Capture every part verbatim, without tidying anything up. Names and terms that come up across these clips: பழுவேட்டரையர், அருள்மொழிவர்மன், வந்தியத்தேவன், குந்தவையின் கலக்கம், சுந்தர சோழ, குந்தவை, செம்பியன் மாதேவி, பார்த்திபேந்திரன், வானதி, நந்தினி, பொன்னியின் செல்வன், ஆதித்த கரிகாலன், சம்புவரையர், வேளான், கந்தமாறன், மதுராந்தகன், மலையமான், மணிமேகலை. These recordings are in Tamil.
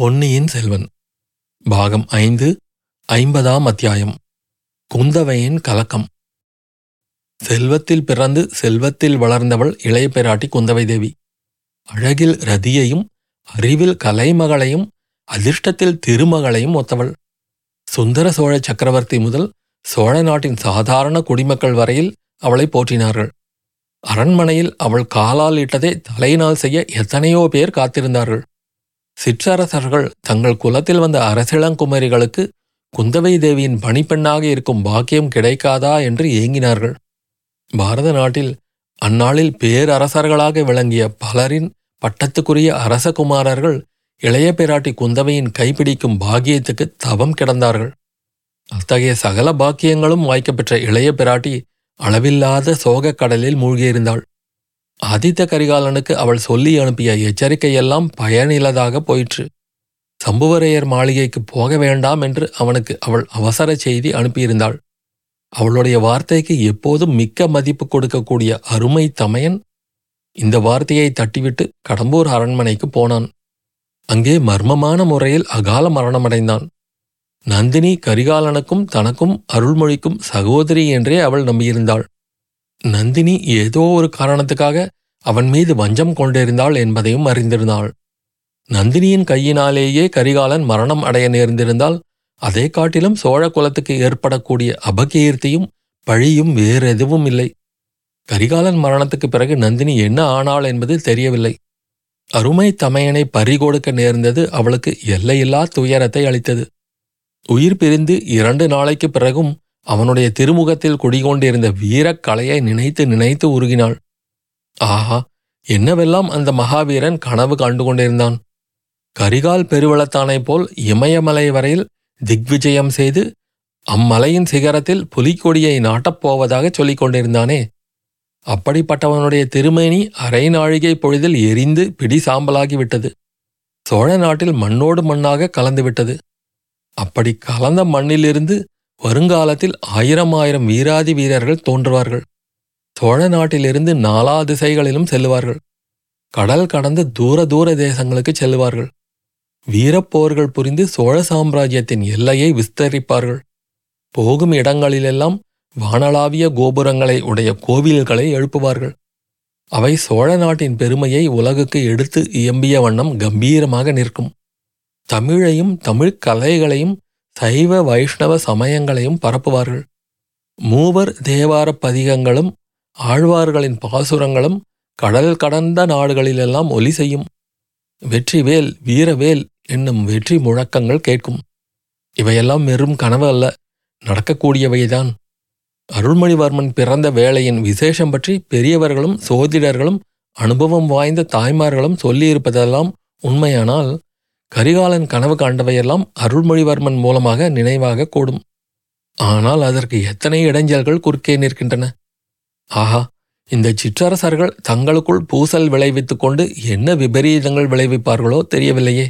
பொன்னியின் செல்வன் பாகம் ஐந்து ஐம்பதாம் அத்தியாயம். குந்தவையின் கலக்கம். செல்வத்தில் பிறந்து செல்வத்தில் வளர்ந்தவள் இளைய பிராட்டி குந்தவை தேவி. அழகில் ரதியையும் அறிவில் கலைமகளையும் அதிர்ஷ்டத்தில் திருமகளையும் ஒத்தவள். சுந்தர சோழ சக்கரவர்த்தி முதல் சோழ நாட்டின் சாதாரண குடிமக்கள் வரையில் அவளை போற்றினார்கள். அரண்மனையில் அவள் காலால் இட்டதை தலையினால் செய்ய எத்தனையோ பேர் காத்திருந்தார்கள். சிற்றரசர்கள் தங்கள் குலத்தில் வந்த அரசிளங்குமரிகளுக்கு குந்தவை தேவியின் பணிப்பெண்ணாக இருக்கும் பாக்கியம் கிடைக்காதா என்று ஏங்கினார்கள். பாரத நாட்டில் அந்நாளில் பேரரசர்களாக விளங்கிய பலரின் பட்டத்துக்குரிய அரசகுமாரர்கள் இளைய பிராட்டி குந்தவையின் கைப்பிடிக்கும் பாக்கியத்துக்கு தவம் கிடந்தார்கள். அத்தகைய சகல பாக்கியங்களும் வாய்க்கப்பெற்ற இளைய பிராட்டி அளவில்லாத சோகக்கடலில் மூழ்கியிருந்தாள். ஆதித்த கரிகாலனுக்கு அவள் சொல்லி அனுப்பிய எச்சரிக்கையெல்லாம் பயனில்லதாக போயிற்று. சம்புவரையர் மாளிகைக்கு போக வேண்டாம் என்று அவனுக்கு அவள் அவசர செய்தி அனுப்பியிருந்தாள். அவளுடைய வார்த்தைக்கு எப்போதும் மிக்க மதிப்பு கொடுக்கக்கூடிய அருமை தமையன் இந்த வார்த்தையை தட்டிவிட்டு கடம்பூர் அரண்மனைக்கு போனான். அங்கே மர்மமான முறையில் அகால மரணமடைந்தான். நந்தினி கரிகாலனுக்கும் தனக்கும் அருள்மொழிக்கும் சகோதரி என்றே அவள் நம்பியிருந்தாள். நந்தினி ஏதோ ஒரு காரணத்துக்காக அவன் மீது வஞ்சம் கொண்டிருந்தாள் என்பதையும் அறிந்திருந்தாள். நந்தினியின் கையினாலேயே கரிகாலன் மரணம் அடைய நேர்ந்திருந்தால் அதை காட்டிலும் சோழ குலத்துக்கு ஏற்படக்கூடிய அபகீர்த்தியும் பழியும் வேறெதுவும் இல்லை. கரிகாலன் மரணத்துக்கு பிறகு நந்தினி என்ன ஆனாள் என்பது தெரியவில்லை. அருமை தமையனை பறிகொடுக்க நேர்ந்தது அவளுக்கு எல்லையில்லா துயரத்தை அளித்தது. உயிர் பிரிந்து இரண்டு நாளைக்கு பிறகும் அவனுடைய திருமுகத்தில் குடிகொண்டிருந்த வீரக்கலையை நினைத்து நினைத்து உருகினாள். ஆஹா, என்னவெல்லாம் அந்த மகாவீரன் கனவு கண்டு கொண்டிருந்தான்! கரிகால் பெருவளத்தானைப் போல் இமயமலை வரையில் திக்விஜயம் செய்து அம்மலையின் சிகரத்தில் புலிக்கொடியை நாட்டப்போவதாக சொல்லிக் கொண்டிருந்தானே, அப்படிப்பட்டவனுடைய திருமேனி அரை நாழிகை பொழுதில் எரிந்து பிடி சாம்பலாகிவிட்டது. சோழ நாட்டில் மண்ணோடு மண்ணாக கலந்துவிட்டது. அப்படி கலந்த மண்ணிலிருந்து வருங்காலத்தில் ஆயிரம் ஆயிரம் வீராதி வீரர்கள் தோன்றுவார்கள். சோழ நாட்டிலிருந்து நாலா திசைகளிலும் செல்லுவார்கள். கடல் கடந்து தூர தூர தேசங்களுக்கு செல்லுவார்கள். வீரப்போர்கள் புரிந்து சோழ சாம்ராஜ்யத்தின் எல்லையை விஸ்தரிப்பார்கள். போகும் இடங்களிலெல்லாம் வானளாவிய கோபுரங்களை உடைய கோவில்களை எழுப்புவார்கள். அவை சோழ நாட்டின் பெருமையை உலகுக்கு எடுத்து இயம்பிய வண்ணம் கம்பீரமாக நிற்கும். தமிழையும் தமிழ்க் கலைகளையும் சைவ வைஷ்ணவ சமயங்களையும் பரப்புவார்கள். மூவர் தேவார பதிகங்களும் ஆழ்வார்களின் பாசுரங்களும் கடல் கடந்த நாடுகளிலெல்லாம் ஒலி செய்யும். வெற்றிவேல் வீரவேல் என்னும் வெற்றி முழக்கங்கள் கேட்கும். இவையெல்லாம் வெறும் கனவு அல்ல, நடக்கக்கூடியவைதான். அருள்மொழிவர்மன் பிறந்த வேளையின் விசேஷம் பற்றி பெரியவர்களும் சோதிடர்களும் அனுபவம் வாய்ந்த தாய்மார்களும் சொல்லியிருப்பதெல்லாம் உண்மையானால், கரிகாலன் கனவு காண்டவையெல்லாம் அருள்மொழிவர்மன் மூலமாக நினைவாக கூடும். ஆனால் அதற்கு எத்தனை இடைஞ்சல்கள் குறுக்கே நிற்கின்றன! ஆஹா, இந்த சிற்றரசர்கள் தங்களுக்குள் பூசல் விளைவித்து கொண்டு என்ன விபரீதங்கள் விளைவிப்பார்களோ தெரியவில்லையே.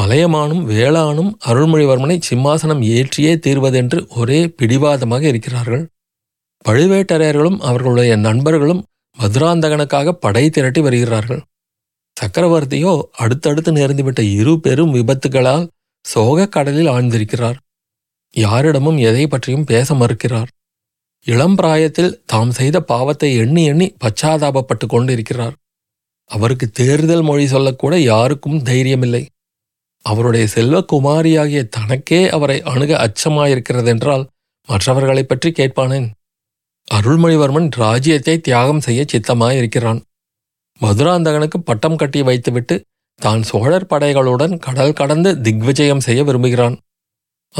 மலையமானும் வேளானும் அருள்மொழிவர்மனை சிம்மாசனம் ஏற்றியே தீர்வதென்று ஒரே பிடிவாதமாக இருக்கிறார்கள். பழுவேட்டரையர்களும் அவர்களுடைய நண்பர்களும் மதுராந்தகனுக்காக படை திரட்டி வருகிறார்கள். சக்கரவர்த்தியோ அடுத்தடுத்து நேர்ந்துவிட்ட இரு பெரும் விபத்துகளால் சோகக் கடலில் ஆழ்ந்திருக்கிறார். யாரிடமும் எதை பற்றியும் பேச மறுக்கிறார். இளம் பிராயத்தில் தாம் செய்த பாவத்தை எண்ணி எண்ணி பச்சாதாபப்பட்டு கொண்டிருக்கிறார். அவருக்கு தேர்தல் மொழி சொல்லக்கூட யாருக்கும் தைரியமில்லை. அவருடைய செல்வகுமாரியாகிய தனக்கே அவரை அணுக அச்சமாயிருக்கிறதென்றால் மற்றவர்களை பற்றி கேட்பானேன்? அருள்மொழிவர்மன் ராஜ்யத்தை தியாகம் செய்ய சித்தமாயிருக்கிறான். மதுராந்தகனுக்கு பட்டம் கட்டி வைத்துவிட்டு தான் சோழர் படைகளுடன் கடல் கடந்து திக்விஜயம் செய்ய விரும்புகிறான்.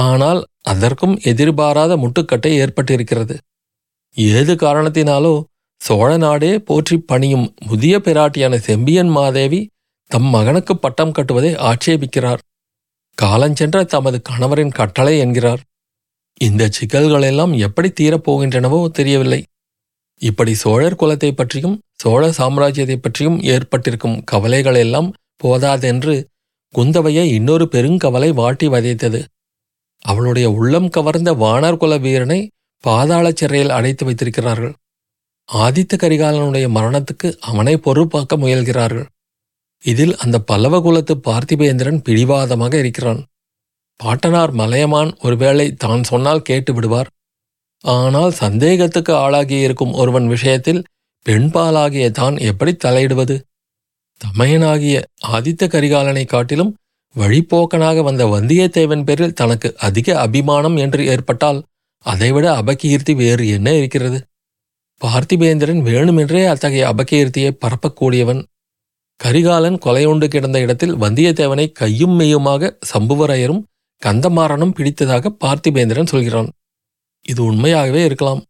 ஆனால் அதற்கும் எதிர்பாராத முட்டுக்கட்டை ஏற்பட்டிருக்கிறது. ஏது காரணத்தினாலோ சோழ நாடே போற்றி பணியும் முதிய பிராட்டியான செம்பியன் மாதேவி தம் மகனுக்கு பட்டம் கட்டுவதை ஆட்சேபிக்கிறார். காலஞ்சென்ற தமது கணவரின் கட்டளை என்கிறார். இந்த சிக்கல்களெல்லாம் எப்படி தீரப்போகின்றனவோ தெரியவில்லை. இப்படி சோழர் குலத்தை பற்றியும் சோழ சாம்ராஜ்யத்தை பற்றியும் ஏற்பட்டிருக்கும் கவலைகளெல்லாம் போதாதென்று குந்தவையை இன்னொரு பெருங்கவலை வாட்டி வதைத்தது. அவளுடைய உள்ளம் கவர்ந்த வானர்குல வீரனை பாதாள சிறையில் அடைத்து வைத்திருக்கிறார்கள். ஆதித்த கரிகாலனுடைய மரணத்துக்கு அவனை பொறுப்பாக்க முயல்கிறார்கள். இதில் அந்த பல்லவ குலத்து பார்த்திபேந்திரன் பிடிவாதமாக இருக்கிறான். பாட்டனார் மலையமான் ஒருவேளை தான் சொன்னால் கேட்டு விடுவார். ஆனால் சந்தேகத்துக்கு ஆளாகியிருக்கும் ஒருவன் விஷயத்தில் பெண்பாலாகிய தான் எப்படி தலையிடுவது? தமையனாகிய ஆதித்த கரிகாலனை காட்டிலும் வழிப்போக்கனாக வந்த வந்தியத்தேவன் பேரில் தனக்கு அதிக அபிமானம் என்று ஏற்பட்டால் அதைவிட அபகீர்த்தி வேறு என்ன இருக்கிறது? பார்த்திபேந்திரன் வேணுமென்றே அத்தகைய அபகீர்த்தியை பரப்பக்கூடியவன். கரிகாலன் கொலையுண்டு கிடந்த இடத்தில் வந்தியத்தேவனை கையும் மெய்யுமாக சம்புவரையரும் கந்தமாறனும் பிடித்ததாக பார்த்திபேந்திரன் சொல்கிறான். இது உண்மையாகவே இருக்கலாம்.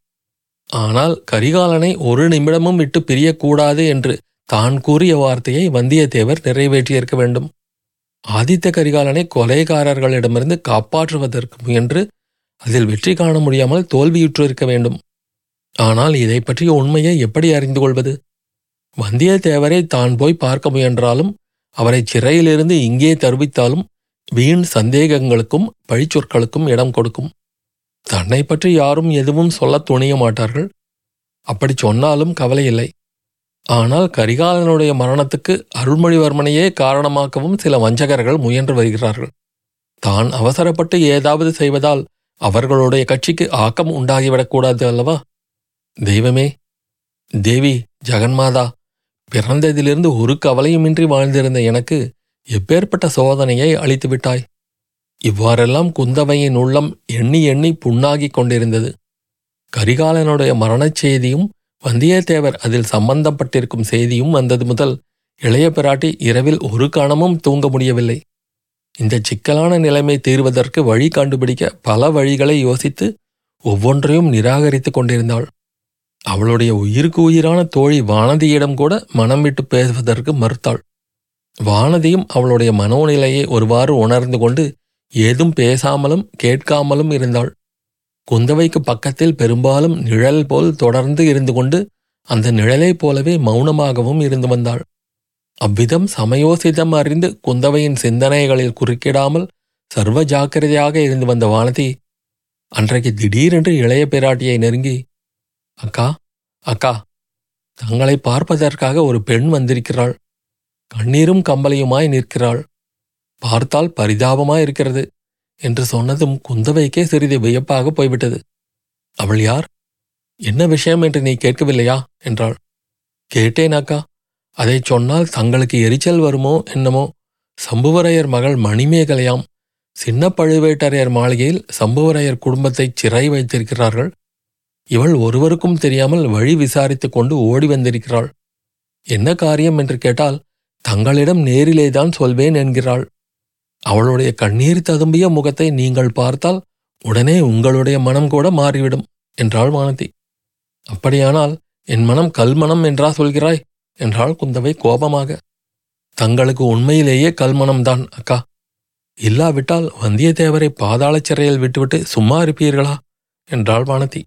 ஆனால் கரிகாலனை ஒரு நிமிடமும் விட்டு பிரியக்கூடாது என்று தான் கூறிய வார்த்தையை வந்தியத்தேவர் நிறைவேற்றியிருக்க வேண்டும். ஆதித்த கரிகாலனை கொலைகாரர்களிடமிருந்து காப்பாற்றுவதற்கு முயன்று அதில் வெற்றி காண முடியாமல் தோல்வியுற்றிருக்க வேண்டும். ஆனால் இதை பற்றிய உண்மையை எப்படி அறிந்து கொள்வது? வந்தியத்தேவரை தான் போய் பார்க்க முயன்றாலும் அவரை சிறையிலிருந்து இங்கே தருவித்தாலும் வீண் சந்தேகங்களுக்கும் பழிச்சொற்களுக்கும் இடம் கொடுக்கும். தன்னை பற்றி யாரும் எதுவும் சொல்ல துணிய மாட்டார்கள். அப்படி சொன்னாலும் கவலை இல்லை. ஆனால் கரிகாலனுடைய மரணத்துக்கு அருள்மொழிவர்மனையே காரணமாக்கவும் சில வஞ்சகர்கள் முயன்று வருகிறார்கள். தான் அவசரப்பட்டு ஏதாவது செய்வதால் அவர்களுடைய கட்சிக்கு ஆக்கம் உண்டாகிவிடக்கூடாது அல்லவா? தெய்வமே, தேவி ஜெகன்மாதா, பிறந்ததிலிருந்து ஒரு கவலையுமின்றி வாழ்ந்திருந்த எனக்கு எப்பேற்பட்ட சோதனையை அளித்துவிட்டாய்! இவ்வாறெல்லாம் குந்தவையின் உள்ளம் எண்ணி எண்ணி புண்ணாகிக் கொண்டிருந்தது. கரிகாலனுடைய மரணச் செய்தியும் வந்தியத்தேவர் அதில் சம்பந்தப்பட்டிருக்கும் செய்தியும் வந்தது முதல் இளைய பிராட்டி இரவில் ஒரு கணமும் தூங்க முடியவில்லை. இந்த சிக்கலான நிலைமை தீர்வதற்கு வழி கண்டுபிடிக்க பல வழிகளை யோசித்து ஒவ்வொன்றையும் நிராகரித்து கொண்டிருந்தாள். அவளுடைய உயிருக்கு உயிரான தோழி வானதியிடம் கூட மனம் விட்டு பேசுவதற்கு மறுத்தாள். வானதியும் அவளுடைய மனோநிலையை ஒருவாறு உணர்ந்து கொண்டு ஏதும் பேசாமலும் கேட்காமலும் இருந்தாள். குந்தவைக்கு பக்கத்தில் பெரும்பாலும் நிழல் போல் தொடர்ந்து இருந்து கொண்டு அந்த நிழலைப் போலவே மௌனமாகவும் இருந்து வந்தாள். அவ்விதம் சமயோசிதம் அறிந்து குந்தவையின் சிந்தனைகளில் குறுக்கிடாமல் சர்வ ஜாக்கிரதையாக இருந்து வந்த வானதி அன்றைக்கு திடீரென்று இளைய பிராட்டியை நெருங்கி, அக்கா அக்கா தங்களை பார்ப்பதற்காக ஒரு பெண் வந்திருக்கிறாள். கண்ணீரும் கம்பலையுமாய் நிற்கிறாள். பார்த்தால் பரிதாபமாயிருக்கிறது என்று சொன்னதும் குந்தவைக்கே சிறிது வியப்பாக போய்விட்டது. அவள் யார், என்ன விஷயம் என்று நீ கேட்கவில்லையா என்றாள். கேட்டேனாக்கா, அதை சொன்னால் தங்களுக்கு எரிச்சல் வருமோ என்னமோ. சம்புவரையர் மகள் மணிமேகலையாம். சின்ன பழுவேட்டரையர் மாளிகையில் சம்புவரையர் குடும்பத்தை சிறை வைத்திருக்கிறார்கள். இவள் ஒருவருக்கும் தெரியாமல் வழி விசாரித்து கொண்டு ஓடி வந்திருக்கிறாள். என்ன காரியம் என்று கேட்டால் தங்களிடம் நேரிலேதான் சொல்வேன் என்கிறாள். அவளுடைய கண்ணீர் ததும்பிய முகத்தை நீங்கள் பார்த்தால் உடனே உங்களுடைய மனம் கூட மாறிவிடும் என்றாள் வானதி. அப்படியானால் என் மனம் கல்மனம் என்றா சொல்கிறாய் என்றாள் குந்தவை கோபமாக. தங்களுக்கு உண்மையிலேயே கல்மனம்தான் அக்கா. இல்லாவிட்டால் வந்தியத்தேவரை பாதாள சிறையில் விட்டுவிட்டு சும்மா இருப்பீர்களா என்றாள் வானதி.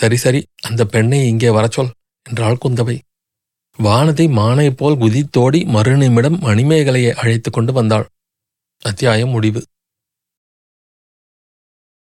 சரி சரி, அந்த பெண்ணை இங்கே வரச்சொல் என்றாள் குந்தவை. வானதி மானை போல் குதித்தோடி மறுநிமிடம் மணிமேகலையை அழைத்து கொண்டு வந்தாள். அத்தியாயம் முடிவு.